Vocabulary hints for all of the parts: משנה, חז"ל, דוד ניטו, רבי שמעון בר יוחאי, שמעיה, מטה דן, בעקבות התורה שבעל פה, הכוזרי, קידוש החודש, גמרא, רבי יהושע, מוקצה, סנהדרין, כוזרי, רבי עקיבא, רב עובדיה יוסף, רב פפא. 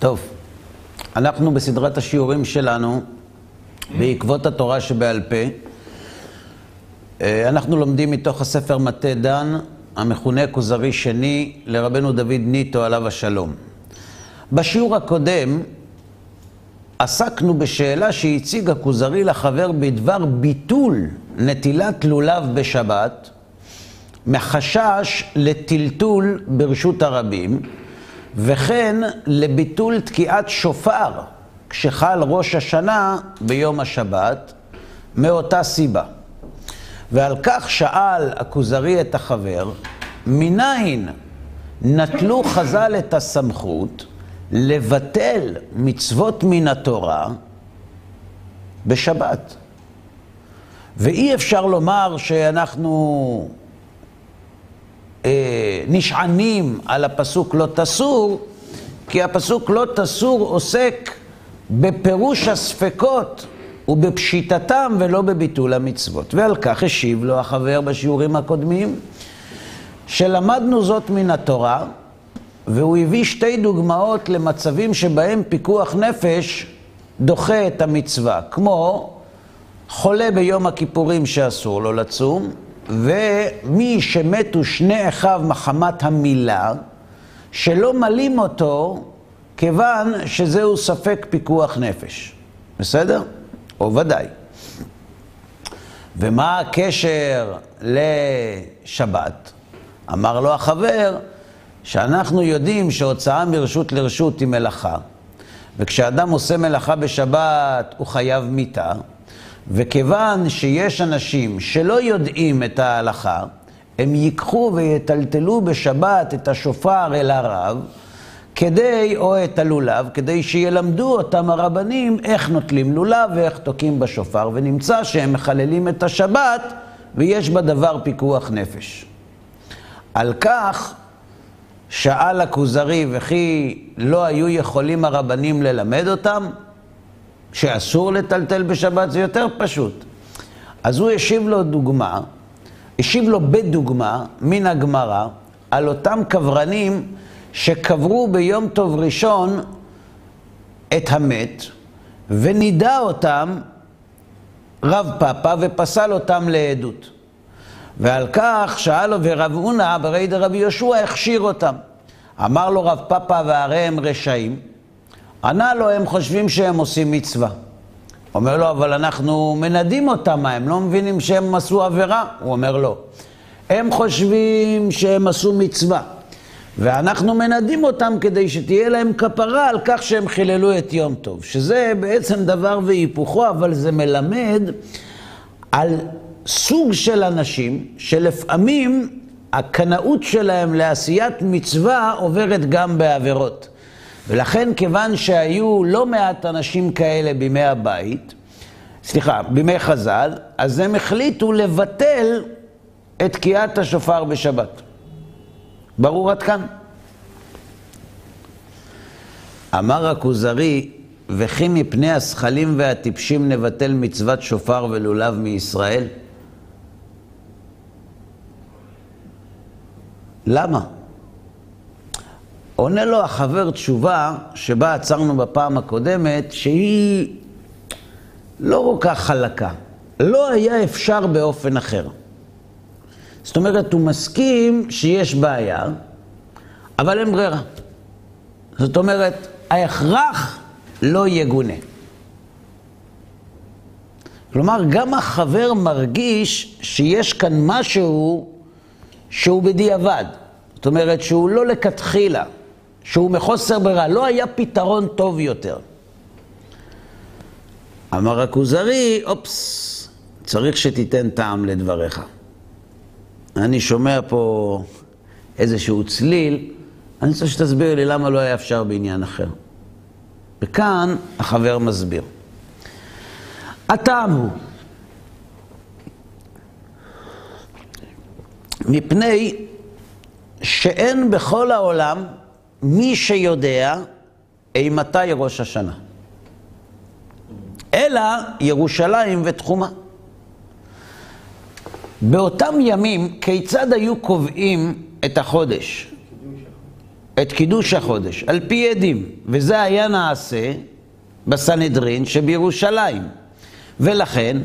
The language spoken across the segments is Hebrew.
טוב, אנחנו בסדרת השיעורים שלנו, בעקבות התורה שבעל פה, אנחנו לומדים מתוך הספר מטה דן, המכונה כוזרי שני, לרבנו דוד ניטו עליו השלום. בשיעור הקודם עסקנו בשאלה שהציג הכוזרי לחבר בדבר ביטול נטילת לולב בשבת, מחשש לטלטול ברשות הרבים, וכן לביטול תקיעת שופר כשחל ראש השנה ביום השבת, מאותה סיבה. ועל כך שאל הכוזרי את החבר, מניין נטלו חז"ל את הסמכות לבטל מצוות מן התורה בשבת? ואי אפשר לומר שאנחנו נשענים על הפסוק לא תסור, כי הפסוק לא תסור עוסק בפירוש הספקות ובפשיטתם ולא בביטול המצוות. ועל כך השיב לו החבר בשיעורים הקודמים, שלמדנו זאת מן התורה, והוא הביא שתי דוגמאות למצבים שבהם פיקוח נפש דוחה את המצווה, כמו חולה ביום הכיפורים שאסור לו לצום, ומי שמתו שני אחיו מחמת המילה, שלא מלים אותו כיוון שזהו ספק פיקוח נפש. בסדר? או ודאי. ומה הקשר לשבת? אמר לו החבר שאנחנו יודעים שהוצאה מרשות לרשות היא מלאכה, וכשאדם עושה מלאכה בשבת הוא חייב מיתה, וכיוון שיש אנשים שלא יודעים את ההלכה, הם ייקחו ויטלטלו בשבת את השופר אל הרב, כדי, או את הלולב, כדי שילמדו אותם הרבנים איך נוטלים לולב ואיך תוקעים בשופר, ונמצא שהם מחללים את השבת, ויש בדבר פיקוח נפש. על כך שאל הכוזרי, וכי לא היו יכולים הרבנים ללמד אותם שאסור לטלטל בשבת? זה יותר פשוט. אז הוא השיב לו בדוגמה מן הגמרא על אותם קברנים שקברו ביום טוב ראשון את המת, ונידע אותם רב פפא ופסל אותם לעדות. ועל כך שאלו ורב אונה ברי דרבי יהושע הכשיר אותם. אמר לו רב פפא, והרי הם רשעים? ענה לו, הם חושבים שהם עושים מצווה. אומר לו, אבל אנחנו מנדים אותם, הם לא מבינים שהם עשו עבירה? הוא אומר לו, הם חושבים שהם עשו מצווה, ואנחנו מנדים אותם כדי שתהיה להם כפרה על כך שהם חיללו את יום טוב. שזה בעצם דבר והיפוכו, אבל זה מלמד על סוג של אנשים שלפעמים הקנאות שלהם לעשיית מצווה עוברת גם בעבירות. ולכן כיוון שהיו לא מעט אנשים כאלה בימי חז"ל, אז הם החליטו לבטל את תקיעת השופר בשבת. ברור עד כאן? אמר הכוזרי, וכי מפני השכלים והטיפשים נבטל מצוות שופר ולולב מישראל? למה? עונה לו החבר תשובה שבה עצרנו בפעם הקודמת, שהיא לא כל כך חלקה. לא היה אפשר באופן אחר. זאת אומרת, הוא מסכים שיש בעיה, אבל אין ברירה. זאת אומרת, ההכרח לא יגונה. כלומר, גם החבר מרגיש שיש כאן משהו שהוא בדיעבד. זאת אומרת, שהוא לא לכתחילה, שהוא מחוסר ברירה, לא היה פתרון טוב יותר. אמר הכוזרי, אופס, צריך שתיתן טעם לדבריך. אני שומע פה איזשהו צליל, אני רוצה שתסביר לי למה לא היה אפשר בעניין אחר. וכאן החבר מסביר. הטעם הוא, מפני שאין בכל העולם מי שיודע אימתי ראש השנה, אלא ירושלים ותחומה. באותם ימים, כיצד היו קובעים את החודש? את קידוש החודש, על פי עדים, וזה היה נעשה בסנהדרין שבירושלים. ולכן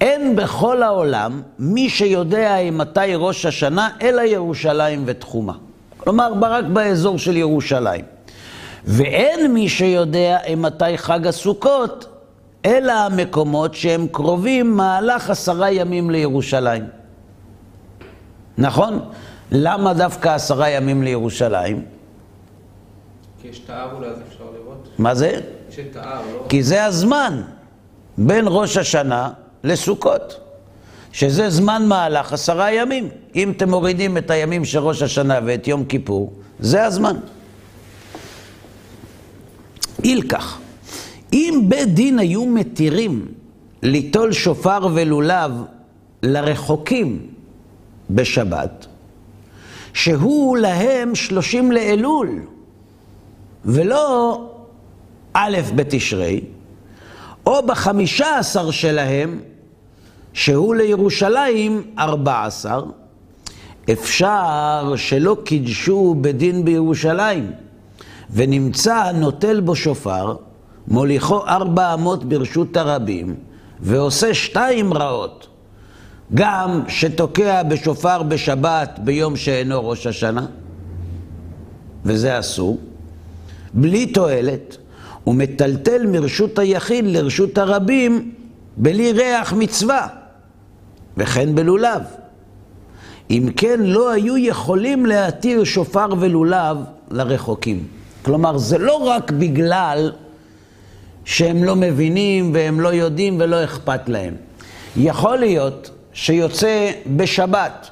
אין בכל העולם מי שיודע מתי ראש השנה אלא ירושלים ותחומה. כלומר, רק באזור של ירושלים. ואין מי שיודע מתי חג הסוכות אלא המקומות שהם קרובים מהלך 10 ימים לירושלים. נכון? למה דווקא 10 ימים לירושלים? כי יש תאר, אולי אז אפשר לראות. מה זה? יש תאר, לא? כי זה הזמן בין ראש השנה לסוכות, שזה זמן מהלך 10 ימים. אם אתם מורידים את הימים של ראש השנה ואת יום כיפור, זה הזמן. אילכך, אם בית דין היו מתירים ליטול שופר ולולב לרחוקים בשבת, שהוא להם 30 לאלול, ולא א' בתשרי, או 15 שלהם, שהוא לירושלים 14, אפשר שלא קידשו בדין בירושלים, ונמצא נוטל בו שופר, מוליכו 4 אמות ברשות הרבים, ועושה 2 רעות, גם שתוקע בשופר בשבת ביום שאינו ראש השנה, וזה אסור, בלי תועלת, ומטלטל מרשות היחיד לרשות הרבים בלי ריח מצווה, וכן בלולב. אם כן, לא היו יכולים להתיר שופר ולולב לרחוקים. כלומר, זה לא רק בגלל שהם לא מבינים והם לא יודעים ולא אכפת להם. יכול להיות שיוצא בשבת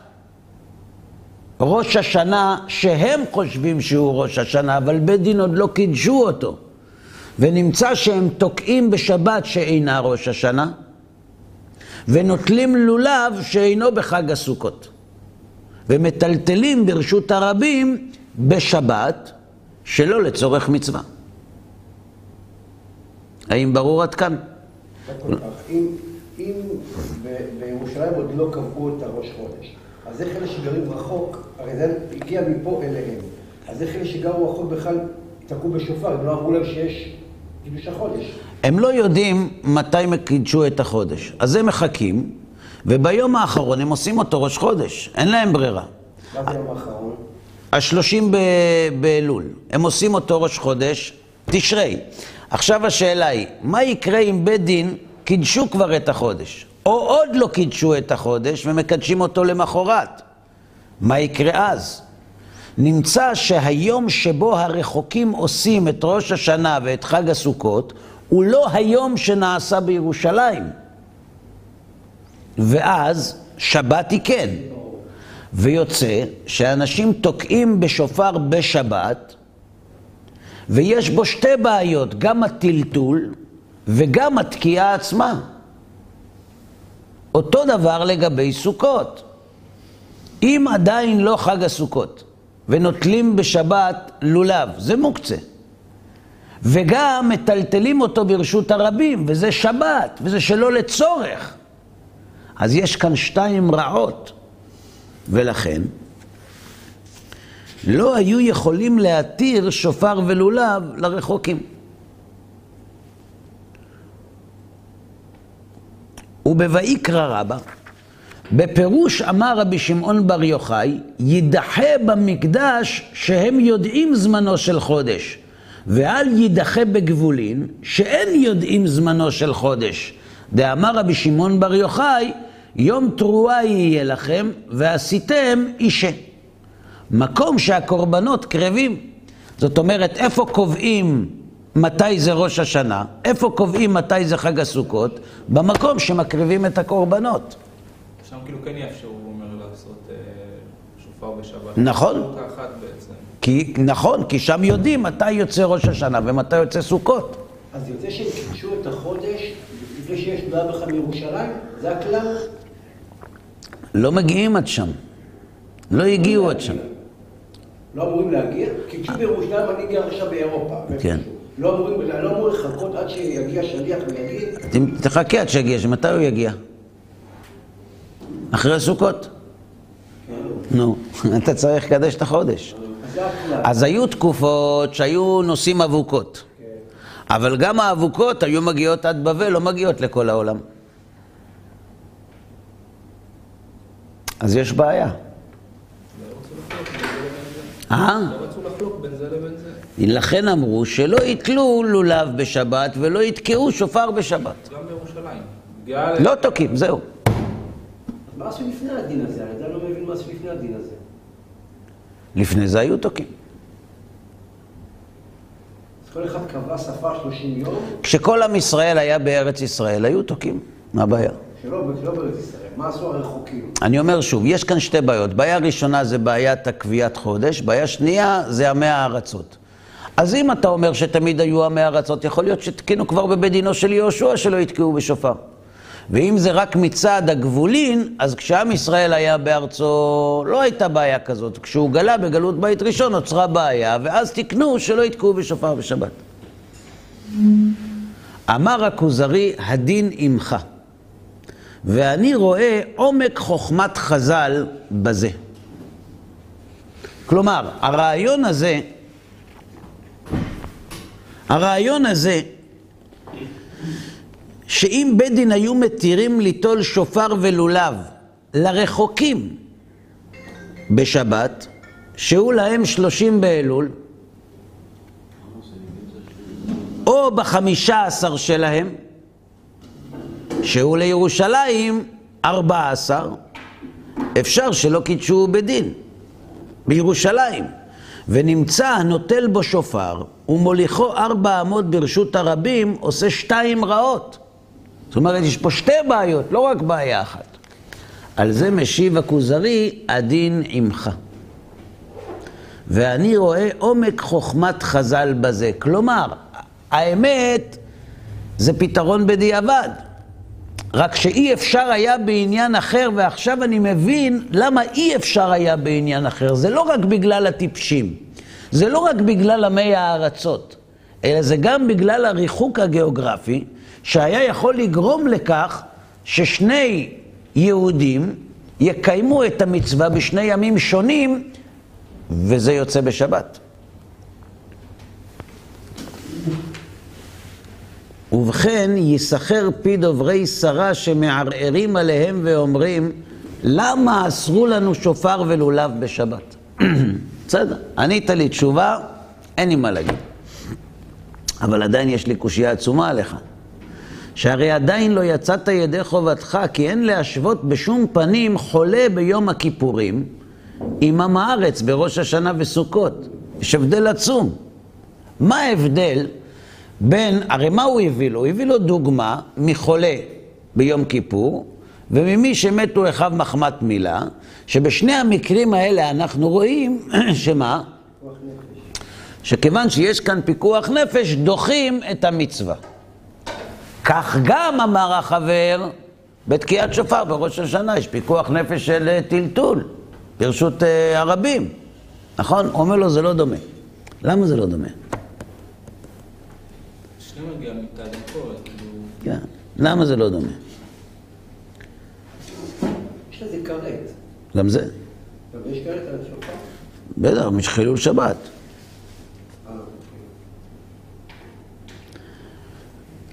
ראש השנה שהם חושבים שהוא ראש השנה, אבל בית דין עוד לא קידשו אותו, ונמצא שהם תוקעים בשבת שאינה ראש השנה, ונוטלים לולב שאינו בחג הסוכות, ומטלטלים ברשות הרבים בשבת שלא לצורך מצווה. האם ברור עד כאן? אם בירושלים עוד לא קבעו את הראש חודש, אז איך אלה שגרים רחוק, הרי זה הגיע מפה אליהם, אז איך אלה שגרו רחוק בכלל תקעו בשופר, הם לא אמרו להם שיש קידוש החודש. הם לא יודעים מתי קידשו את החודש, אז הם מחכים, וביום האחרון הם עושים אותו ראש חודש, אין להם ברירה. מה זה יום האחרון? 30 באלול, הם עושים אותו ראש חודש תשרי. עכשיו השאלה היא, מה יקרה אם בית דין קידשו כבר את החודש, או עוד לא קידשו את החודש ומקדשים אותו למחרת? מה יקרה אז? נמצא שהיום שבו הרחוקים עושים את ראש השנה ואת חג הסוכות, הוא לא היום שנעשה בירושלים. ואז שבת היא כן. ויוצא שאנשים תוקעים בשופר בשבת, ויש בו 2 בעיות, גם הטלטול וגם התקיעה עצמה. אותו דבר לגבי סוכות. אם עדיין לא חג הסוכות ונוטלים בשבת לולב, זה מוקצה. וגם מטלטלים אותו ברשות הרבים, וזה שבת, וזה שלא לצורך. אז יש כאן 2 רעות. ולכן לא היו יכולים להתיר שופר ולולב לרחוקים. ובויקרא רבא, בפירוש אמר רבי שמעון בר יוחאי, יידחה במקדש שהם יודעים זמנו של חודש, ואל יידחה בגבולין שאין יודעים זמנו של חודש. דאמר רבי שמעון בר יוחאי, יום תרועה יהיה לכם ועשיתם אישה. מקום שהקורבנות קרבים. זאת אומרת, איפה קובעים מתי זה ראש השנה? איפה קובעים מתי זה חג הסוכות? במקום שמקריבים את הקורבנות. שם כאילו כן יאפשרו, הוא אומר, לעשות שופר בשבת. נכון. כי, נכון, כי שם יודעים מתי יוצא ראש השנה ומתי יוצא סוכות. אז יוצא שהם קידשו את החודש לפני שיש דעה בכלל מירושלים? זה הכלל? לא מגיעים עד שם. לא הגיעו עד שם. לא אמורים להגיע? קידשו בירושלים, אני גר עכשיו באירופה. כן. לא אמורים לחכות עד שיגיע שליח ויגיד? תחכה עד שיגיע, שמתי הוא יגיע? אחרי סוכות. נו, אתה צריך לקדש את החודש. אז היו תקופות שהיו נושאים אבוקות, אבל גם האבוקות היו מגיעות עד בבל, לא מגיעות לכל העולם. אז יש בעיה. לא רצו לחלוק בין זה לבין זה. לכן אמרו שלא יתלו לולב בשבת ולא יתקעו שופר בשבת. גם בירושלים. לא תוקעים, זהו. מה עשו לפני הדין הזה? אני עדיין לא מבין מה עשו לפני הדין הזה. לפני זה היו תוקעים. אז כל אחד קבע ספר 30 יום? כשכל עם ישראל היה בארץ ישראל, היו תוקעים. מה הבעיה? שלא בארץ ישראל. מה עשו הרחוקים? אני אומר שוב, יש כאן שתי בעיות. בעיה ראשונה זה בעיית הקביעת חודש, בעיה שנייה זה המאה הארצות. אז אם אתה אומר שתמיד היו המאה הארצות, יכול להיות שתקינו כבר בבדינו של יהושע שלא יתקעו בשופר. ואם זה רק מצד הגבולין, אז כשעם ישראל היה בארצו לא הייתה בעיה כזאת. כשהוא גלה בגלות בית ראשון נוצרה בעיה, ואז תקנו שלא יתקעו בשופר בשבת. אמר הכוזרי, הדין עמך. ואני רואה עומק חוכמת חז"ל בזה. כלומר, הרעיון הזה, שאם בית דין היו מתירים ליטול שופר ולולב לרחוקים בשבת, שהוא להם 30 באלול, או ב-15 שלהם, שהוא לירושלים 14, אפשר שלא קידשו בדין בירושלים, ונמצא הנוטל בו שופר ומוליכו 4 אמות ברשות הרבים עושה 2 רעות. זאת אומרת, יש פה 2 בעיות, לא רק בעיה אחת. על זה משיב הכוזרי, הדין עמך. ואני רואה עומק חוכמת חז"ל בזה. כלומר, האמת זה פתרון בדיעבד. רק שאי אפשר היה בעניין אחר, ועכשיו אני מבין למה אי אפשר היה בעניין אחר. זה לא רק בגלל הטיפשים, זה לא רק בגלל המאה הארצות, אלא זה גם בגלל הריחוק הגיאוגרפי, שהיה יכול לגרום לכך ששני יהודים יקיימו את המצווה בשני ימים שונים, וזה יוצא בשבת. ובכן יסחר פי דוברי שרה שמערערים עליהם ואומרים, למה אסרו לנו שופר ולולב בשבת? בסדר, ענית לי תשובה, אין לי מה להגיד. אבל עדיין יש לי קושיה עצומה עליך. שהרי עדיין לא יצאת ידי חובתך, כי אין להשוות בשום פנים חולה ביום הכיפורים עם עם הארץ בראש השנה וסוכות. יש הבדל עצום. מה ההבדל? הרי מה הוא הביא לו? הוא הביא לו דוגמה מחולה ביום כיפור, וממי שמתו אחיו מחמת מילה, שבשני המקרים האלה אנחנו רואים שמה? שכיוון שיש כאן פיקוח נפש, דוחים את המצווה. כך גם אמר החבר, בתקיעת שופר בראש השנה, יש פיקוח נפש של טלטול, ברשות הרבים. נכון? אומר לו, זה לא דומה. למה זה לא דומה? למה זה לא דומה? יש לזה קראת. גם זה? גם יש קראת על השופר? בטח, יש חילול שבת.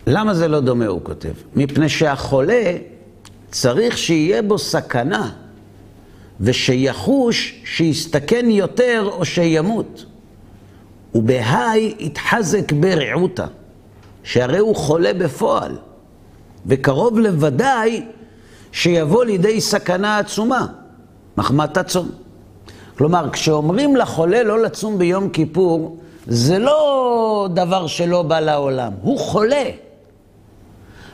למה זה לא דומה, הוא כותב? מפני שהחולה צריך שיהיה בו סכנה, ושיחוש שיסתכן יותר או שימות. ובהי יתחזק ברעותה, שהרי הוא חולה בפועל, וקרוב לוודאי שיבוא לידי סכנה עצומה, מחמת הצום. כלומר, כשאומרים לחולה לא לצום ביום כיפור, זה לא דבר שלא בא לעולם, הוא חולה.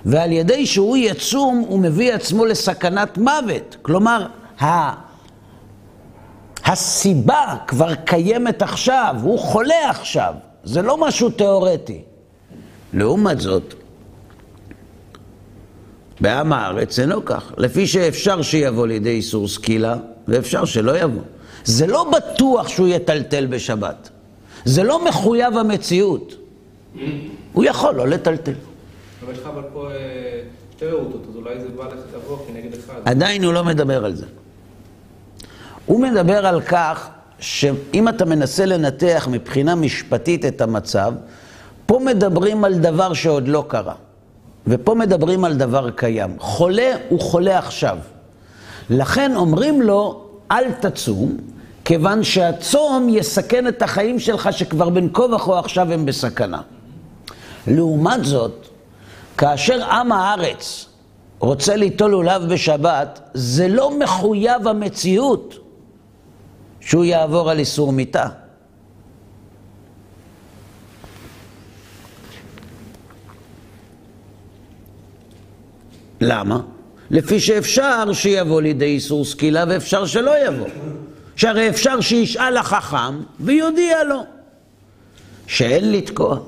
ועל ידי שהוא יצום, הוא מביא עצמו לסכנת מוות. כלומר, הסיבה כבר קיימת עכשיו, הוא חולה עכשיו. זה לא משהו תיאורטי. לעומת זאת, בעם הארץ אינו כך. לפי שאפשר שיבוא לידי איסור סקילה, ואפשר שלא יבוא. זה לא בטוח שהוא יטלטל בשבת. זה לא מחויב המציאות. הוא יכול לא לטלטל. אבל יש לך אבל פה שתי רעותות, אז אולי זה בא לך תבוא כנגד אחד. עדיין הוא לא מדבר על זה. הוא מדבר על כך שאם אתה מנסה לנתח מבחינה משפטית את המצב, פה מדברים על דבר שעוד לא קרה, ופה מדברים על דבר קיים. חולה הוא חולה עכשיו. לכן אומרים לו, אל תצום, כיוון שהצום יסכן את החיים שלך שכבר בין כה וכה עכשיו הם בסכנה. לעומת זאת, כאשר עם הארץ רוצה ליטול לולב בשבת, זה לא מחויב המציאות שהוא יעבור על איסור מיתה. למה? לפי שאפשר שיבוא לידי איסור סקילה ואפשר שלא יבוא. שהרי אפשר שישאל החכם ויודיע לו שאין לתקוע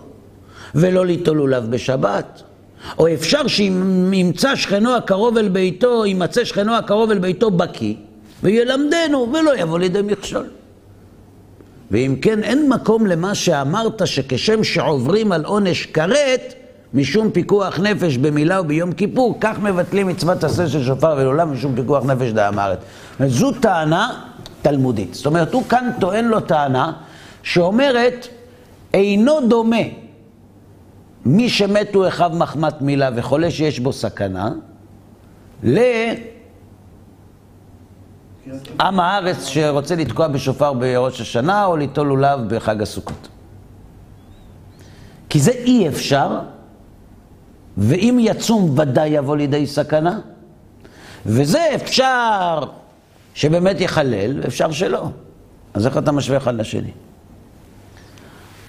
ולא ליטול לולב בשבת. או אפשר שימצא שכנו הקרוב אל ביתו, ימצא שכנו הקרוב אל ביתו בקי, וילמדנו ולא יבוא לידי מכשול. ואם כן, אין מקום למה שאמרת שכשם שעוברים על עונש כרת, משום פיקוח נפש במילה וביום כיפור, כך מבטלים מצוות עשה של שופר ולולב משום פיקוח נפש דאמרת. זו טענה תלמודית. זאת אומרת, הוא כאן טוען לו טענה שאומרת, אינו דומה מי שמת הוא אחיו מחמת מילה וחולה שיש בו סכנה, לעם הארץ שרוצה לתקוע בשופר בראש השנה או ליטול לולב בחג הסוכות. כי זה אי אפשר, ואם יצום ודאי יבוא לידי סכנה, וזה אפשר שבאמת יחלל, אפשר שלא. אז איך אתה משווה אחד לשני?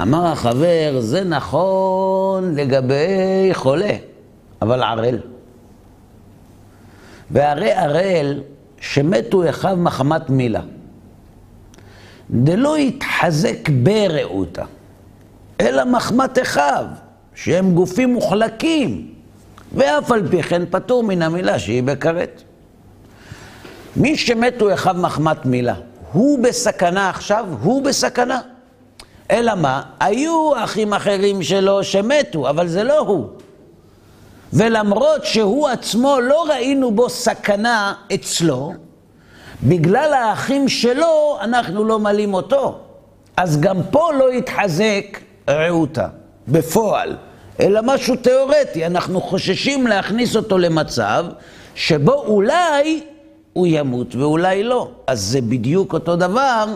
אמר החבר, זה נכון לגבי חולה, אבל ערל. והרי ערל שמתו אחיו מחמת מילה, דלא יתחזק ברעותה, אלא מחמת אחיו, שהם גופים מוחלקים, ואף על פי כן פטור מן המילה שהיא בכרת. מי שמתו אחיו מחמת מילה, הוא בסכנה עכשיו, הוא בסכנה. אלא מה? היו אחים אחרים שלו שמתו, אבל זה לא הוא. ולמרות שהוא עצמו לא ראינו בו סכנה אצלו, בגלל האחים שלו אנחנו לא מלאים אותו. אז גם פה לא יתחזק רעותה, בפועל. אלא משהו תיאורטי, אנחנו חוששים להכניס אותו למצב שבו אולי הוא ימות ואולי לא. אז זה בדיוק אותו דבר,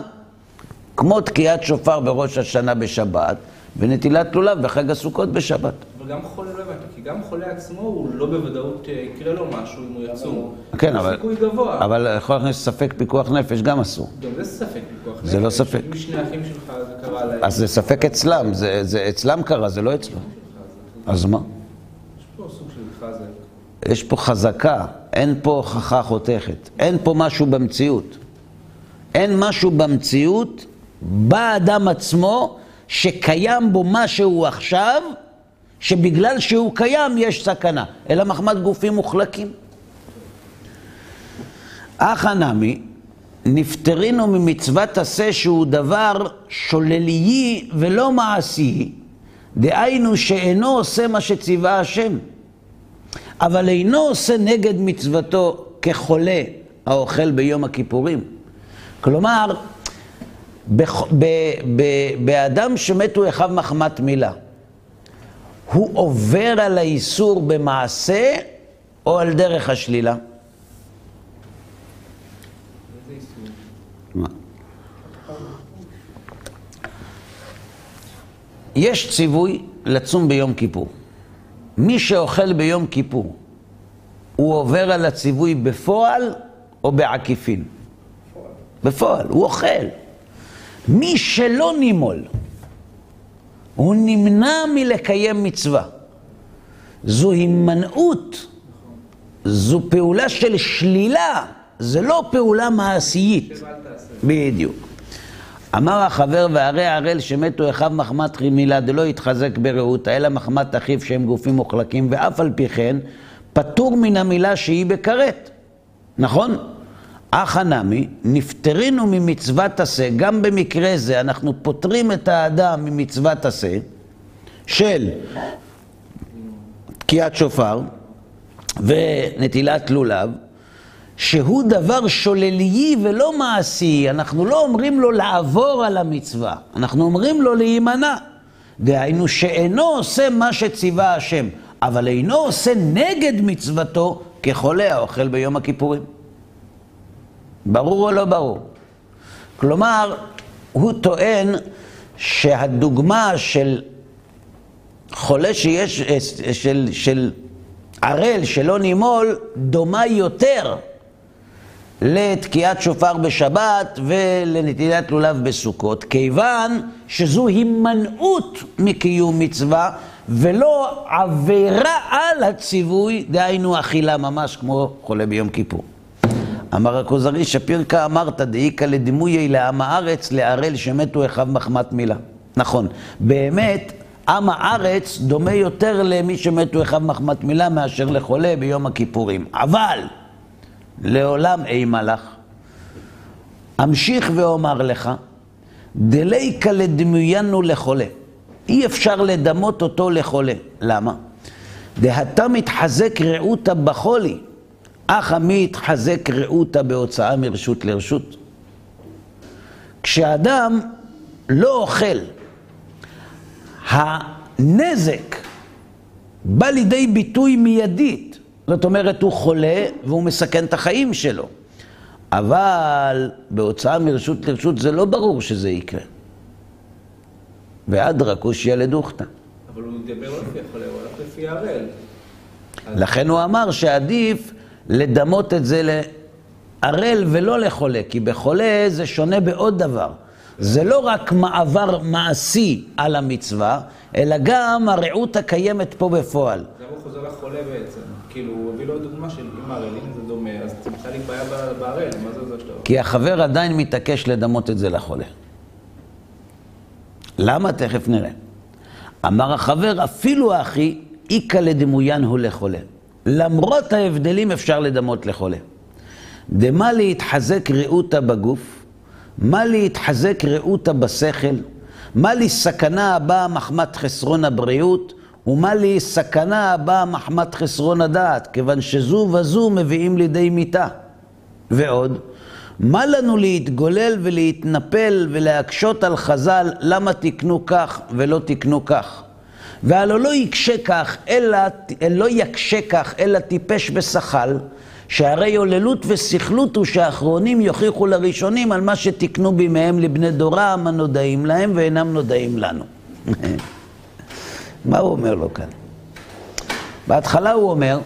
כמו תקיעת שופר בראש השנה בשבת, ונטילת לולב בחג הסוכות בשבת. אבל גם חולה לא הבנת, כי גם חולה עצמו הוא לא בוודאות יקרה לו משהו אם הוא יצום. כן, אבל... סיכוי גבוה. אבל יכול להכניס ספק פיקוח נפש, גם אסור. גם זה ספק פיקוח נפש. זה לא ספק. אם שני אחים שלך זה קרה להם. אז זה ספק אצלם, זה אצלם קרה, זה לא אצלו. אז מה? יש פה סוג של חזק. יש פה חזקה, אין פה הוכחה חותכת. אין פה משהו במציאות. אין משהו במציאות באדם עצמו שקיים בו משהו עכשיו, שבגלל שהוא קיים יש סכנה, אלא מחמת גופים מוחלקים. אך הנמי, נפטרינו ממצוות עשה שהוא דבר שולליי ולא מעשי, דהיינו שאינו עושה מה שציווה השם, אבל אינו עושה נגד מצוותו כחולה האוכל ביום הכיפורים. כלומר, באדם שמתו אחיו מחמת מילה, הוא עובר על האיסור במעשה או על דרך השלילה? איזה איסור? מה? יש ציווי לצום ביום כיפור. מי שאוכל ביום כיפור, הוא עובר על הציווי בפועל או בעקיפין? בפועל, הוא אוכל. מי שלא נימול, הוא נמנע מלקיים מצווה. זו הימנעות, זו פעולה של שלילה, זה לא פעולה מעשית. בדיוק. אמר החבר, והרי ערל שמתו אחיו מחמת מילה, דלא יתחזק ברעות, אלא מחמת אחיו שהם גופים מוחלקים, ואף על פי כן, פטור מן המילה שהיא בכרת. נכון? אך הנמי, נפטרינו ממצוות עשה, גם במקרה זה אנחנו פוטרים את האדם ממצוות עשה של תקיעת שופר ונטילת לולב, שהוא דבר שוללי ולא מעשי, אנחנו לא אומרים לו לעבור על המצווה, אנחנו אומרים לו להימנע. דהיינו שאינו עושה מה שציווה השם, אבל אינו עושה נגד מצוותו כחולה האוכל ביום הכיפורים. ברור או לא ברור? כלומר, הוא טוען שהדוגמה של חולה שיש, של ערל שלא נימול, דומה יותר לתקיעת שופר בשבת ולנטילת לולב בסוכות, כיוון שזו הימנעות מקיום מצווה ולא עבירה על הציווי, דהיינו אכילה ממש כמו חולה ביום כיפור. אמר הכוזרי, שפירקה אמרת דאיקה לדימויי לעם הארץ לערל שמתו אחיו מחמת מילה. נכון, באמת עם הארץ דומה יותר למי שמתו אחיו מחמת מילה מאשר לחולה ביום הכיפורים, אבל לעולם אימה לך. אמשיך ואומר לך, דליקה לדמיונו לחולה, אי אפשר לדמות אותו לחולה. למה? דהתה מתחזק רעותה בחולי, אך עמי התחזק רעותה בהוצאה מרשות לרשות. כשאדם לא אוכל, הנזק בא לידי ביטוי מיידית. זאת אומרת, הוא חולה והוא מסכן את החיים שלו. אבל בהוצאה מרשות לרשות זה לא ברור שזה יקרה. ועד רכוש ילד אוכתה. אבל הוא מדבר לא לפי החולה, הוא הולך לפי הערל. לכן הוא אמר שעדיף לדמות את זה לערל ולא לחולה, כי בחולה זה שונה בעוד דבר. זה לא רק מעבר מעשי על המצווה, אלא גם הרעות הקיימת פה בפועל. זה הוא חוזר לחולה בעצם. כאילו, הוא הביא לו דוגמה של אם הערל, אם זה דומה, אז צריכה לי בעיה בערל, מה זה עוזר שלו? כי החבר עדיין מתעקש לדמות את זה לחולה. למה? תכף נראה. אמר החבר, אפילו האחי, איקה לדמוין הוא לחולה. למרות ההבדלים אפשר לדמות לחולה. דמה להתחזק רעותה בגוף, מה להתחזק רעותה בשכל, מה לסכנה הבאה מחמת חסרון הבריאות, ומה לסכנה הבאה מחמת חסרון הדעת, כיוון שזו וזו מביאים לידי מיתה. ועוד, מה לנו להתגולל ולהתנפל ולהקשות על חז"ל, למה תקנו כך ולא תקנו כך? והלא לא יקשה כך, אלא טיפש בשחל, שהרי עוללות ושכלות הוא שהאחרונים יוכיחו לראשונים על מה שתקנו בימיהם לבני דורם הנודעים להם ואינם נודעים לנו. מה הוא אומר לו כאן? בהתחלה הוא אומר,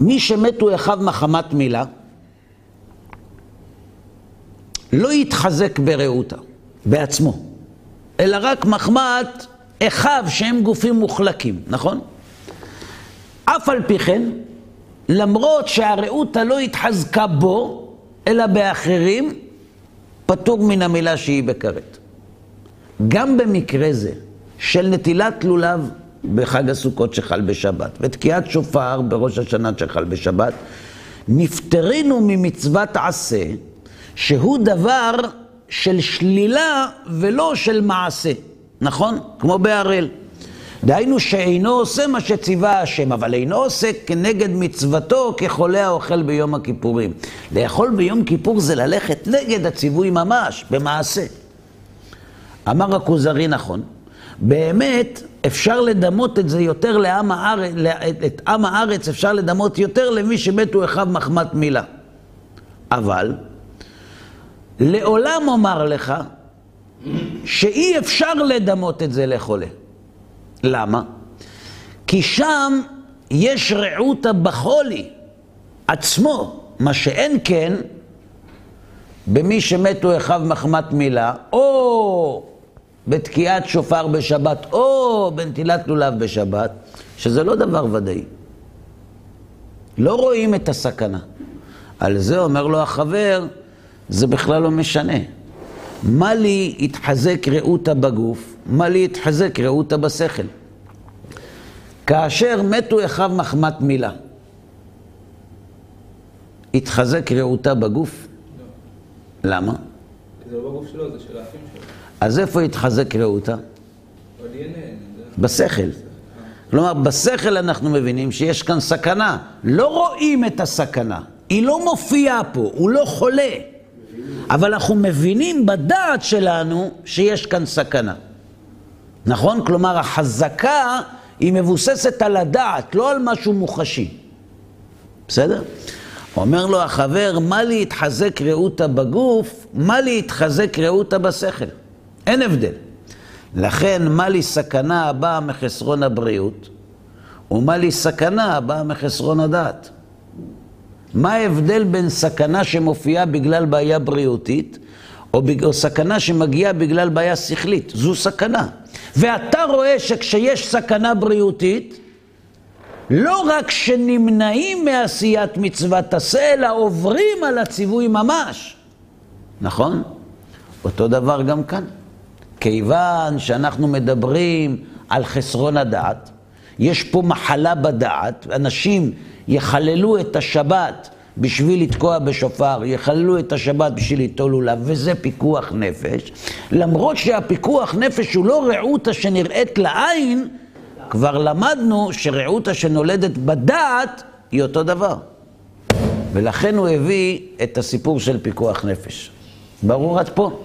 מי שמתו אחיו מחמת מילה, לא יתחזק ברעותה, בעצמו, אלא רק מחמת אחיו שהם גופים מוחלקים, נכון? אף על פי כן, למרות שהרעותה לא התחזקה בו, אלא באחרים, פטור מן המילה שהיא בקרת. גם במקרה זה, של נטילת לולב, בחג הסוכות שחל בשבת, ותקיעת שופר בראש השנה שחל בשבת, נפטרינו ממצוות עשה, שהוא דבר של שלילה ולא של מעשה, נכון? כמו בערל. דהיינו שאינו עושה מה שציווה השם, אבל אינו עושה כנגד מצוותו כחולה האוכל ביום הכיפורים. לאכול ביום כיפור זה ללכת נגד הציווי ממש, במעשה. אמר הכוזרי, נכון, באמת אפשר לדמות את זה יותר לעם הארץ, את עם הארץ אפשר לדמות יותר למי שמתו אחיו מחמת מילה. אבל לעולם אומר לך שאי אפשר לדמות את זה לחולה. למה? כי שם יש רעותה בחולי עצמו, מה שאין כן במי שמתו אחיו מחמת מילה, או בתקיעת שופר בשבת, או בנטילת לולב בשבת, שזה לא דבר ודאי. לא רואים את הסכנה. על זה אומר לו החבר, זה בכלל לא משנה. מה לי התחזק רעותה בגוף, מה לי התחזק רעותה בשכל. כאשר מתו אחיו מחמת מילה, התחזק רעותה בגוף? לא. למה? זה לא בגוף שלו, זה של האחים שלו. אז איפה התחזק רעותה? בשכל. כלומר, בשכל אנחנו מבינים שיש כאן סכנה. לא רואים את הסכנה. היא לא מופיעה פה, הוא לא חולה. אבל אנחנו מבינים בדעת שלנו שיש כאן סכנה. נכון? כלומר, החזקה היא מבוססת על הדעת, לא על משהו מוחשי. בסדר? אומר לו החבר, מה להתחזק ראותה בגוף, מה להתחזק ראותה בשכל. אין הבדל. לכן, מה לי סכנה הבאה מחסרון הבריאות, ומה לי סכנה הבאה מחסרון הדעת. מה ההבדל בין סכנה שמופיעה בגלל בעיה בריאותית, או סכנה שמגיעה בגלל בעיה שכלית? זו סכנה. ואתה רואה שכשיש סכנה בריאותית, לא רק שנמנעים מעשיית מצוות עשה, אלא עוברים על הציווי ממש. נכון? אותו דבר גם כאן. כיוון שאנחנו מדברים על חסרון הדעת, יש פה מחלה בדעת, אנשים יחללו את השבת בשביל לתקוע בשופר, יחללו את השבת בשביל ליטול לולב, וזה פיקוח נפש. למרות שהפיקוח נפש הוא לא רעותה שנראית לעין, כבר למדנו שרעותה שנולדת בדעת היא אותו דבר. ולכן הוא הביא את הסיפור של פיקוח נפש. ברור עד פה?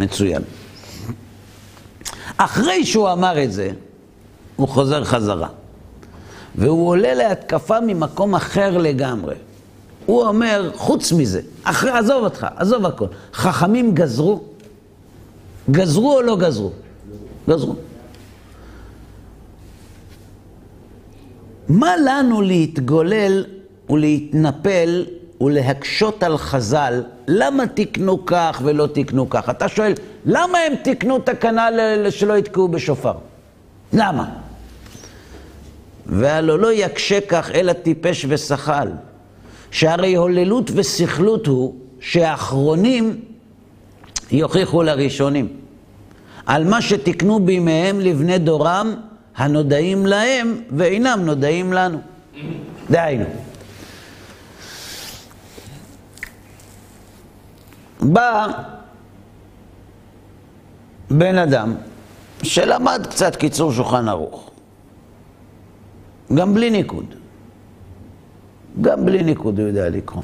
מצוין. אחרי שהוא אמר את זה, הוא חוזר חזרה. והוא עולה להתקפה ממקום אחר לגמרי. הוא אומר, חוץ מזה, עזוב אותך, עזוב הכל. חכמים גזרו? גזרו או לא גזרו? גזרו. מה לנו להתגולל ולהתנפל ולהקשות על חז"ל? למה תקנו כך ולא תקנו כך? אתה שואל, למה הם תקנו תקנה שלא יתקעו בשופר? למה? והלא לא יקשה כך אלא טיפש ושחל, שהרי הוללות ושכלות הוא שהאחרונים יוכיחו לראשונים על מה שתקנו בימיהם לבני דורם הנודעים להם ואינם נודעים לנו. דהיינו, בא בן אדם שלמד קצת קיצור שולחן ערוך, גם בלי ניקוד. גם בלי ניקוד הוא יודע לקרוא.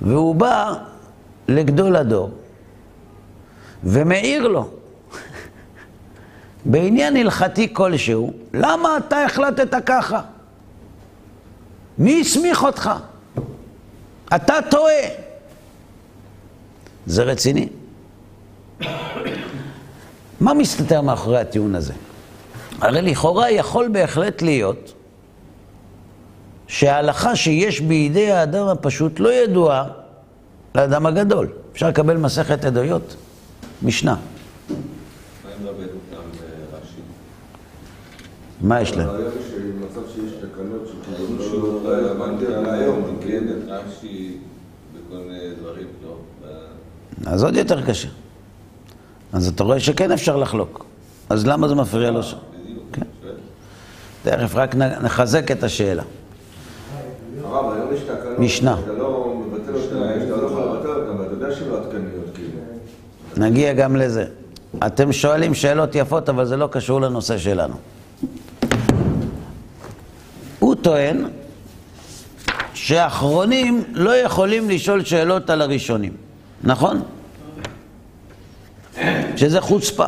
והוא בא לגדול הדור ומאיר לו בעניין הלכתי כלשהו, למה אתה החלטת ככה? מי הסמיך אותך? אתה טועה. זה רציני. מה מסתתר מאחורי הטיעון הזה? הרי לכאורה יכול בהחלט להיות שההלכה שיש בידי האדם הפשוט לא ידועה לאדם הגדול. אפשר לקבל מסכת עדויות? משנה. מה עם רבי נתן רש"י? מה יש להם? הרעיון שבמצב שיש תקנות שכאילו לא רלוונטי היום, נגיד את רש"י בכל דברים לא. אז עוד יותר קשה. אז אתה רואה שכן אפשר לחלוק. אז למה זה מפריע לו שם? כן. תכף רק נחזק את השאלה. הרב, היום יש תקנות. משנה. אתה לא מבטל אותה, אתה לא יכול לבטל אותה, אבל אתה יודע שלא התקניות כאילו. נגיע גם לזה. אתם שואלים שאלות יפות, אבל זה לא קשור לנושא שלנו. הוא טוען שהאחרונים לא יכולים לשאול שאלות על הראשונים. נכון? שזה חוצפה.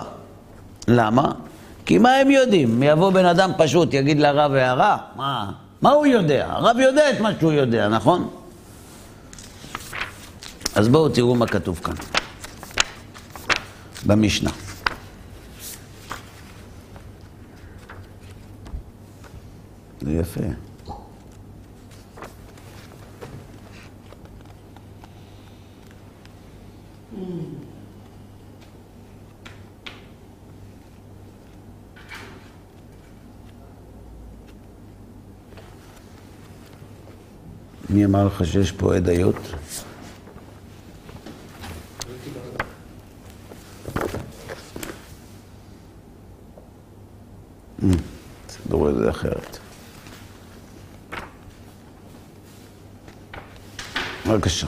למה? כי מה הם יודעים? יבוא בן אדם פשוט, יגיד לרב והרע, מה הוא יודע? הרב יודע את מה שהוא יודע, נכון? אז בואו תראו מה כתוב כאן, במשנה. זה יפה. מי אמר לך שיש פה עדויות? תדעו את זה אחרת. בבקשה.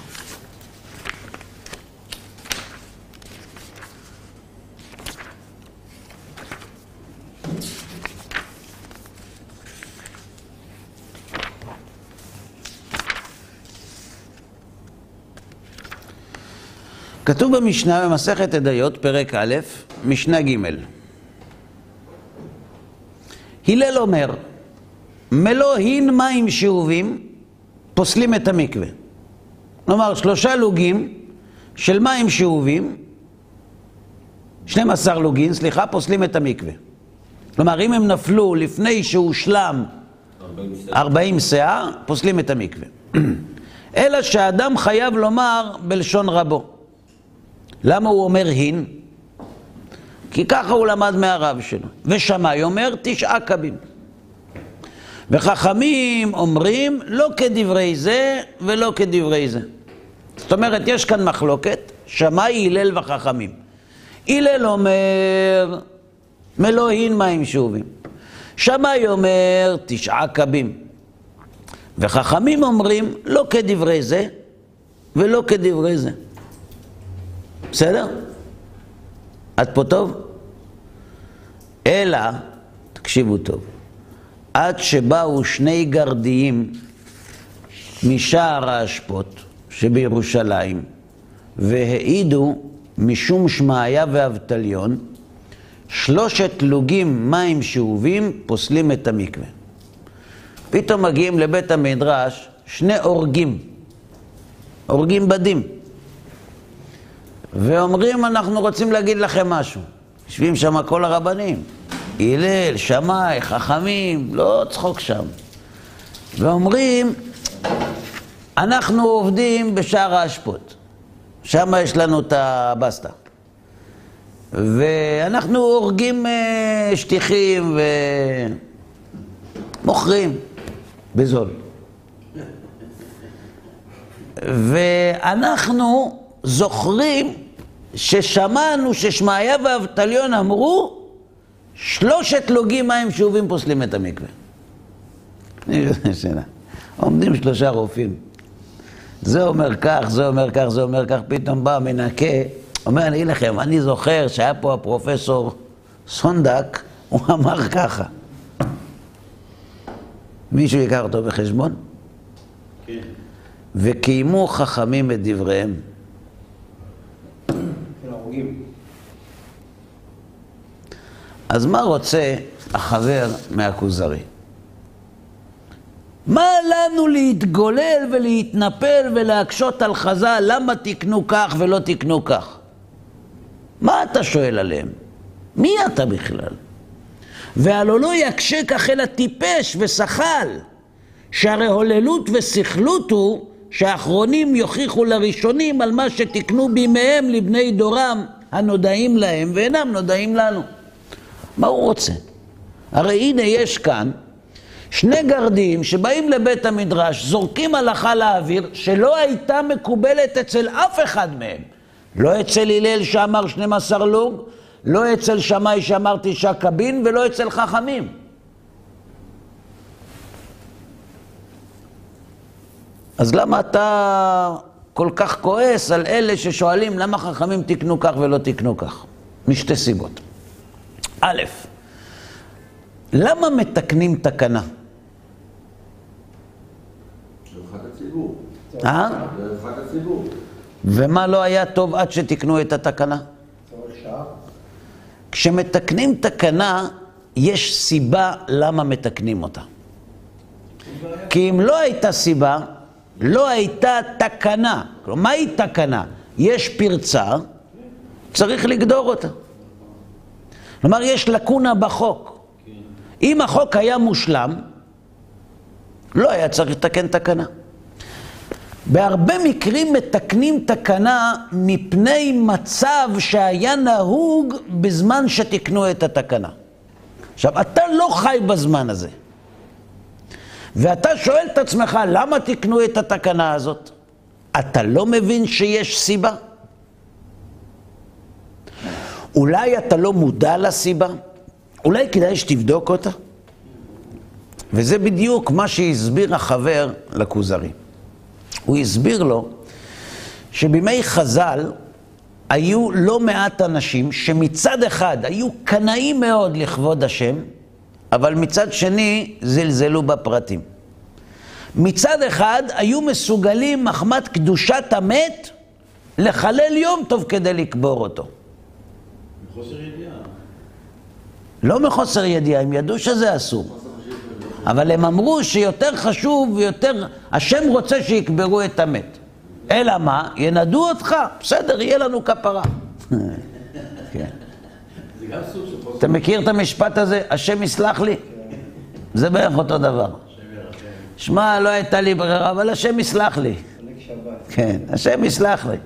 כתוב במשנה במסכת עדיות פרק א', משנה ג'. הלל אומר, מלוהין מים שאובים פוסלים את המקווה. כלומר, 3 לוגים של מים שאובים, 12 לוגים, פוסלים את המקווה. כלומר, אם הם נפלו לפני שהושלם 40 סאה, פוסלים את המקווה. אלא שהאדם חייב לומר בלשון רבו. למה הוא אומר הין? כי ככה הוא למד מהרב שלו. ושמעי אומר 9 קבים. וחכמים אומרים לא כדברי זה ולא כדברי זה. זאת אומרת, יש כאן מחלוקת, שמעי, הלל וחכמים. הלל אומר מלוהין מים שאובים. שמעי אומר 9 קבים. וחכמים אומרים לא כדברי זה ולא כדברי זה. בסדר? עד פה טוב? אלא, תקשיבו טוב, עד שבאו 2 גרדיים משער האשפות שבירושלים, והעידו משום שמעיה ואבטליון, 3 לוגים מים שאובים פוסלים את המקווה. פתאום מגיעים לבית המדרש 2 הורגים, הורגים בדים. ואומרים, אנחנו רוצים להגיד לכם משהו. יושבים שם כל הרבנים, הלל, שמאי, חכמים, לא צחוק שם. ואומרים, אנחנו עובדים בשער האשפות. שם יש לנו את הבסטה. ואנחנו הורגים שטיחים ומוכרים בזול. ואנחנו זוכרים ששמענו ששמעיה ואבטליון אמרו 3 לוגים מים שאובים פוסלים את המקווה. עומדים 3 רופאים. זה אומר כך, זה אומר כך, זה אומר כך. פתאום בא מנקה, אומר, אני לכם, אני זוכר שהיה פה הפרופסור סונדק, הוא אמר ככה. מישהו ייקח אותו בחשבון? כן. וקיימו חכמים את דבריהם. אז מה רוצה החבר מהכוזרי? מה לנו להתגולל ולהתנפל ולהקשות על חז"ל, למה תקנו כך ולא תקנו כך? מה אתה שואל עליהם? מי אתה בכלל? והלא לא יקשה כך אלא טיפש ושחל, שהרי הוללות ושכלות הוא שהאחרונים יוכיחו לראשונים על מה שתקנו בימיהם לבני דורם הנודעים להם ואינם נודעים לנו. מה הוא רוצה? הרי הנה יש כאן 2 גרדים שבאים לבית המדרש, זורקים הלכה לאוויר שלא הייתה מקובלת אצל אף אחד מהם. לא אצל הלל שאמר 12 לוג, לא אצל שמאי שאמר 9 קבין ולא אצל חכמים. אז למה אתה כל כך כועס על אלה ששואלים למה חכמים תקנו כך ולא תקנו כך? משתי סיבות. א', למה מתקנים תקנה? לרווחת הציבור. לרווחת הציבור. ומה לא היה טוב עד שתקנו את התקנה? כשמתקנים תקנה, יש סיבה למה מתקנים אותה. כי אם לא הייתה סיבה, לא הייתה תקנה. כלומר, מה היא תקנה? יש פרצה, צריך לגדור אותה. כלומר, יש לקונה בחוק. אם החוק היה מושלם, לא היה צריך לתקן תקנה. בהרבה מקרים מתקנים תקנה מפני מצב שהיה נהוג בזמן שתקנו את התקנה. עכשיו, אתה לא חי בזמן הזה. ואתה שואל את עצמך, למה תקנו את התקנה הזאת? אתה לא מבין שיש סיבה? אולי אתה לא מודע לסיבה? אולי כדאי שתבדוק אותה? וזה בדיוק מה שהסביר החבר לכוזרי. הוא הסביר לו שבימי חז"ל היו לא מעט אנשים שמצד אחד היו קנאים מאוד לכבוד השם, אבל מצד שני זלזלו בפרטים. מצד אחד היו מסוגלים מחמת קדושת המת לחלל יום טוב כדי לקבור אותו. מחוסר ידיעה. לא מחוסר ידיעה, הם ידעו שזה אסור. אבל הם אמרו שיותר חשוב, יותר, השם רוצה שיקברו את המת. אלא מה? ינדו אותך, בסדר, יהיה לנו כפרה. כן. אתה מכיר את המשפט הזה? השם יסלח לי? זה בערך אותו דבר. שמע, לא הייתה לי ברירה, אבל השם יסלח לי. כן, השם יסלח לי.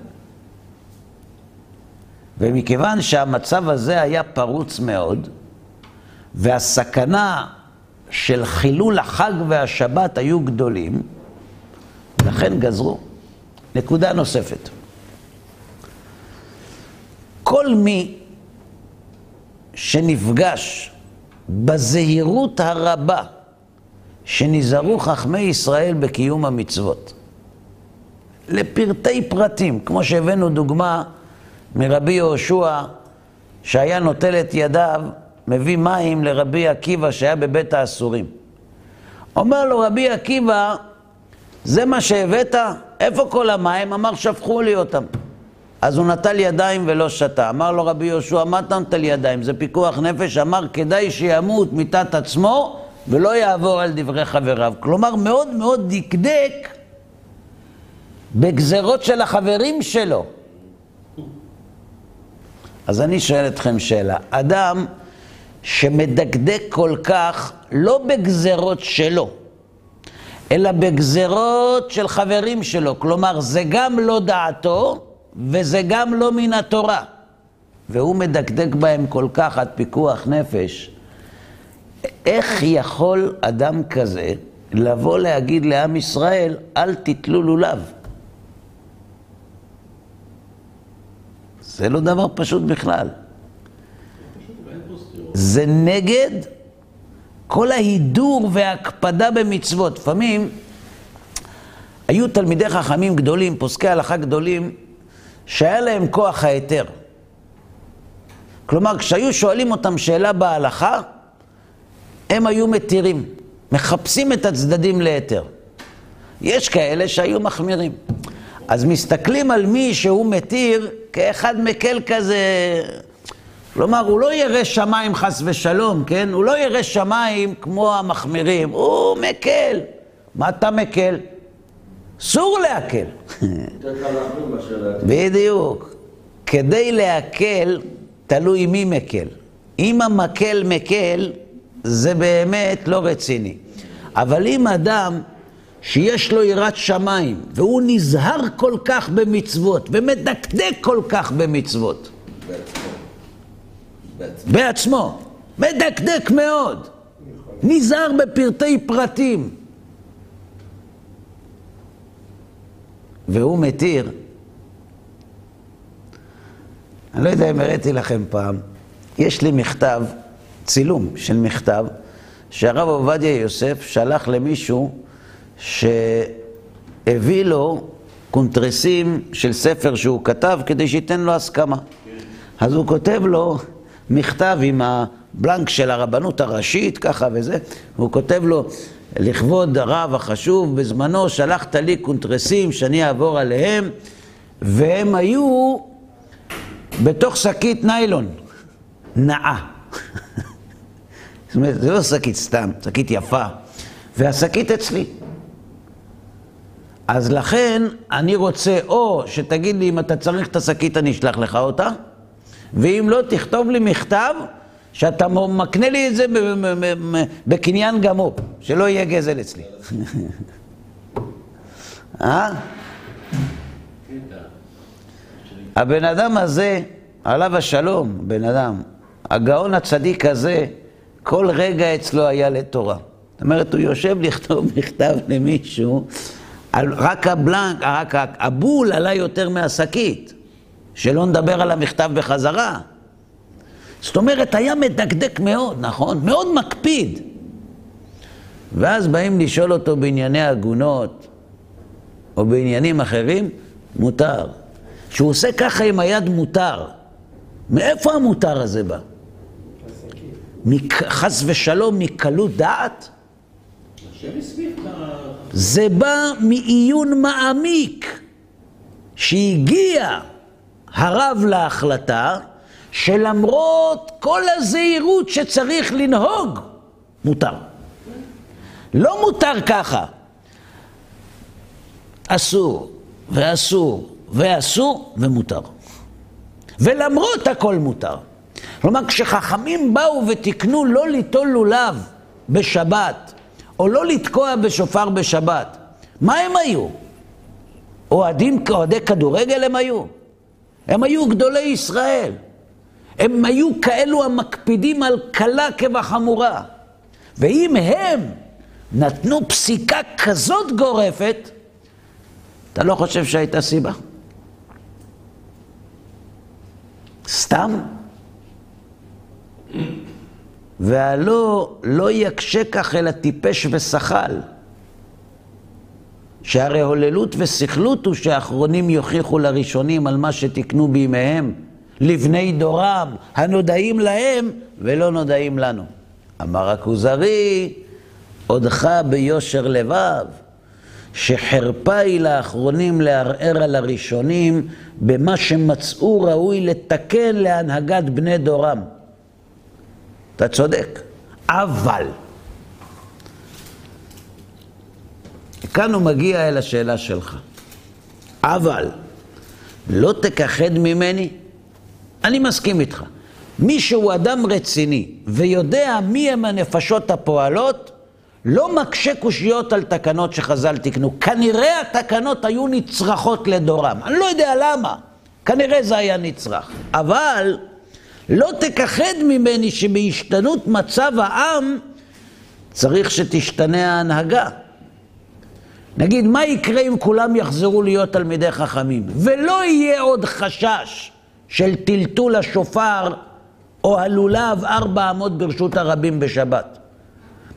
ומכיוון שהמצב הזה היה פרוץ מאוד, והסכנה של חילול החג והשבת היו גדולים, לכן גזרו. נקודה נוספת. כל מי שנפגש בזהירות הרבה שנזהרו חכמי ישראל בקיום המצוות, לפרטי פרטים, כמו שהבאנו דוגמה מרבי יהושע שהיה נוטל את ידיו, מביא מים לרבי עקיבא שהיה בבית האסורים. אומר לו רבי עקיבא, זה מה שהבאת? איפה כל המים? אמר, שפכו לי אותם. אז הוא נטל ידיים ולא שתה. אמר לו רבי יהושע, מה אתה נטל ידיים? זה פיקוח נפש. אמר, כדאי שימות מיתת עצמו ולא יעבור על דברי חבריו. כלומר, מאוד מאוד דקדק בגזרות של החברים שלו. אז אני שואל אתכם שאלה. אדם שמדקדק כל כך, לא בגזרות שלו, אלא בגזרות של חברים שלו. כלומר, זה גם לא דעתו, וזה גם לא מן התורה. והוא מדקדק בהם כל כך עד פיקוח נפש. איך יכול אדם כזה לבוא להגיד לעם ישראל, אל תתלו לולב? זה לא דבר פשוט בכלל. זה נגד כל ההידור וההקפדה במצוות. לפעמים היו תלמידי חכמים גדולים, פוסקי הלכה גדולים, שהיה להם כוח היתר. כלומר, כשהיו שואלים אותם שאלה בהלכה, הם היו מתירים, מחפשים את הצדדים ליתר. יש כאלה שהיו מחמירים. אז מסתכלים על מי שהוא מתיר כאחד מקל כזה. כלומר, הוא לא ירא שמיים חס ושלום, כן? הוא לא ירא שמיים כמו המחמירים. הוא מקל. מה אתה מקל? אסור להקל. בדיוק. כדי להקל, תלוי מי מקל. אם המקל מקל, זה באמת לא רציני. אבל אם אדם שיש לו יראת שמיים, והוא נזהר כל כך במצוות, ומדקדק כל כך במצוות, בעצמו, מדקדק מאוד, נזהר בפרטי פרטים, והוא מתיר. אני לא יודע אם הראיתי לכם פעם, יש לי מכתב, צילום של מכתב, שהרב עובדיה יוסף שלח למישהו שהביא לו קונטרסים של ספר שהוא כתב כדי שייתן לו הסכמה. אז הוא כותב לו מכתב עם הבלנק של הרבנות הראשית, ככה וזה, והוא כותב לו, לכבוד הרב החשוב, בזמנו שלחת לי קונטרסים שאני אעבור עליהם, והם היו בתוך שקית ניילון, נעה. זאת אומרת, זה לא שקית סתם, שקית יפה, והשקית אצלי. אז לכן אני רוצה או שתגיד לי אם אתה צריך את השקית אני אשלח לך אותה, ואם לא תכתוב לי מכתב שאתה מקנה לי את זה בקניין גמור, שלא יהיה גזל אצלי. הבן אדם הזה, עליו השלום, בן אדם, הגאון הצדיק הזה, כל רגע אצלו היה לתורה. זאת אומרת, הוא יושב לכתוב מכתב למישהו, רק הבלנק, רק הבול עלה יותר מהשקית, שלא נדבר על המכתב בחזרה. זאת אומרת, היה מדקדק מאוד, נכון? מאוד מקפיד. ואז באים לשאול אותו בענייני העגונות, או בעניינים אחרים, מותר. שהוא עושה ככה עם היד מותר. מאיפה המותר הזה בא? חס ושלום, מקלות דעת? זה בא מעיון מעמיק. שהגיע הרב להחלטה שלמרות כל הזהירות שצריך לנהוג, מותר. לא מותר ככה. אסור, ואסור, ואסור, ומותר. ולמרות הכל מותר. כלומר, כשחכמים באו ותקנו לא ליטול לולב בשבת, או לא לתקוע בשופר בשבת, מה הם היו? אוהדי כדורגל הם היו. הם היו גדולי ישראל. הם היו כאלו המקפידים על קלה כבחמורה. ואם הם נתנו פסיקה כזאת גורפת, אתה לא חושב שהייתה סיבה? סתם? והלא לא יקשכח אלא טיפש ושחל, שהרי הוללות ושכלות הוא שהאחרונים יוכיחו לראשונים על מה שתקנו בימיהם, לבני דורם, הנודעים להם ולא נודעים לנו. אמר הכוזרי, עודך ביושר לבב, שחרפה היא לאחרונים לערער על הראשונים במה שמצאו ראוי לתקן להנהגת בני דורם. אתה צודק, אבל כאן הוא מגיע אל השאלה שלך. אבל לא תכחד ממני? אני מסכים איתך. מי שהוא אדם רציני ויודע מי הם הנפשות הפועלות, לא מקשה קושיות על תקנות שחז"ל תקנו. כנראה התקנות היו נצרכות לדורם. אני לא יודע למה. כנראה זה היה נצרך. אבל לא תכחד ממני שבהשתנות מצב העם צריך שתשתנה ההנהגה. נגיד, מה יקרה אם כולם יחזרו להיות תלמידי חכמים? ולא יהיה עוד חשש של טלטול השופר או הלולב 400 ברשות הרבים בשבת.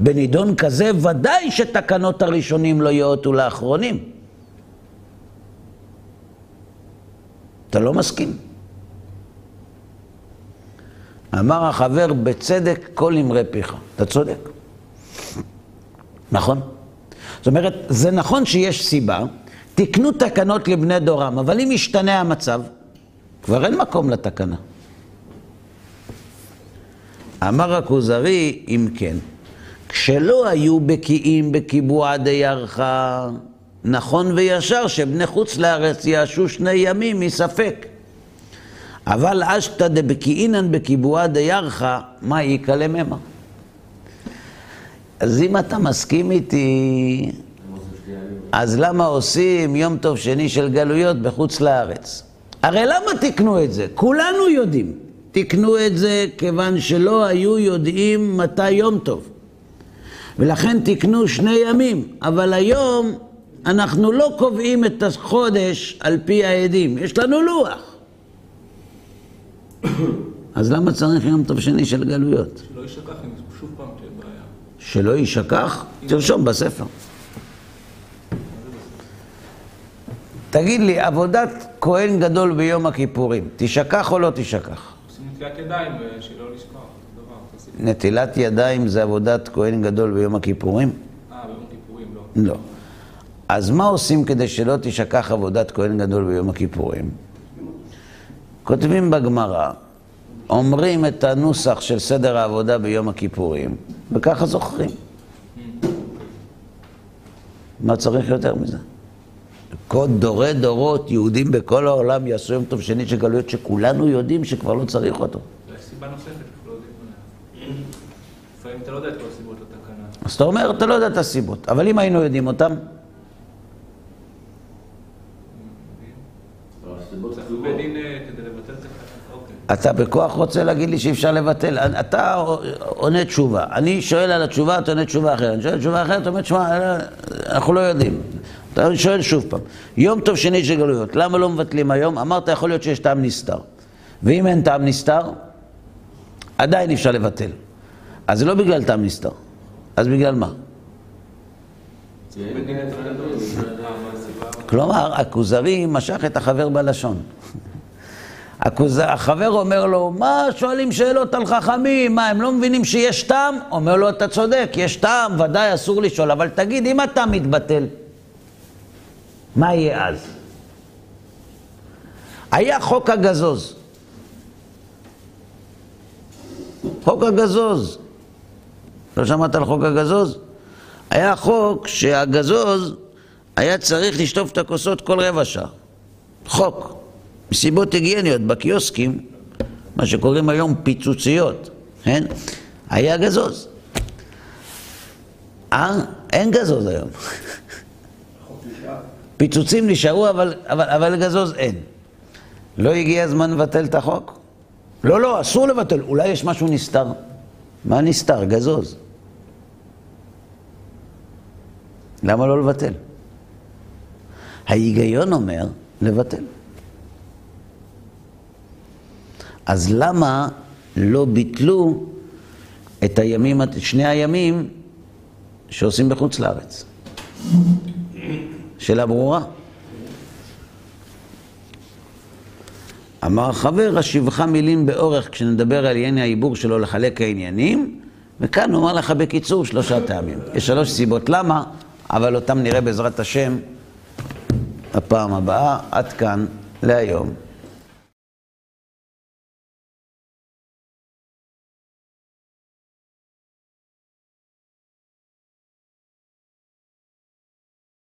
בנידון כזה ודאי שתקנות הראשונים לא יאותו לאחרונים. אתה לא מסכים. אמר החבר, בצדק כל אמרי פיך. אתה צודק. נכון? זאת אומרת, זה נכון שיש סיבה, תקנו תקנות לבני דורם, אבל אם ישתנה המצב, כבר אין מקום לתקנה. אמר הכוזרי, אם כן, כשלא היו בקיאים בקיבוע דיירחה, נכון וישר שבני חוץ לארץ יעשו שני ימים מספק. אבל אשתא דבקיאינן בקיבוע דיירחה, מה יקא לממא? אז אם אתה מסכים איתי, אז למה עושים יום טוב שני של גלויות בחוץ לארץ? הרי למה תקנו את זה? כולנו יודעים. תקנו את זה כיוון שלא היו יודעים מתי יום טוב. ולכן תקנו שני ימים. אבל היום אנחנו לא קובעים את החודש על פי העדים. יש לנו לוח. אז למה צריך יום טוב שני של גלויות? שלא ישכח, אם שוב פעם תהיה בעיה. שלא ישכח? תרשום בספר. תגיד לי, עבודת כהן גדול ביום הכיפורים, תשכח או לא תשכח? עושים נטילת ידיים שלא לשכח. נטילת ידיים זה עבודת כהן גדול ביום הכיפורים? ביום הכיפורים לא. לא. אז מה עושים כדי שלא תשכח עבודת כהן גדול ביום הכיפורים? כותבים בגמרא, אומרים את הנוסח של סדר העבודה ביום הכיפורים, וככה זוכרים. מה צריך יותר מזה? כל דורי דורות, יהודים בכל העולם יעשו יום טוב שני של גלויות שכולנו יודעים שכבר לא צריך אותו. זה סיבה נוספת, לא יודעים. לפעמים אתה לא יודע את כל הסיבות לתקנה. אז אתה אומר, אתה לא יודע את הסיבות, אבל אם היינו יודעים אותם? אתה בכוח רוצה להגיד לי שאפשר לבטל. אתה עונה תשובה. אני שואל על התשובה, אתה עונה תשובה אחרת. אני שואל תשובה אחרת, אתה אומר, תשמע, אנחנו לא יודעים. אתה שואל שוב פעם. יום טוב שני של גלויות, למה לא מבטלים היום? אמרת, יכול להיות שיש טעם נסתר. ואם אין טעם נסתר, עדיין אפשר לבטל. אז זה לא בגלל טעם נסתר. אז בגלל מה? כלומר, הכוזרי משך את החבר בלשון. החבר אומר לו, מה שואלים שאלות על חכמים? מה, הם לא מבינים שיש טעם? אומר לו, אתה צודק, יש טעם, ודאי אסור לשאול, אבל תגיד, אם אתה מתבטל, מה יהיה אז? היה חוק הגזוז. חוק הגזוז. לא שמעת על חוק הגזוז? היה חוק שהגזוז היה צריך לשטוף את הכוסות כל רבע שעה. חוק. מסיבות היגייניות בקיוסקים, מה שקוראים היום פיצוציות, כן? היה גזוז. אין גזוז היום. פיצוצים נשארו, אבל גזוז אין. לא הגיע הזמן לבטל את החוק? לא, לא, אסור לבטל. אולי יש משהו נסתר. מה נסתר? גזוז. למה לא לבטל? ההיגיון אומר לבטל. אז למה לא ביטלו את הימים, שני הימים שעושים בחוץ לארץ? שאלה ברורה. אמר חבר, השבחה מילים באורך כשנדבר על עניין העיבור שלו לחלק העניינים, וכאן נאמר לך בקיצור 3 טעמים. יש 3 סיבות למה, אבל אותם נראה בעזרת השם הפעם הבאה. עד כאן להיום.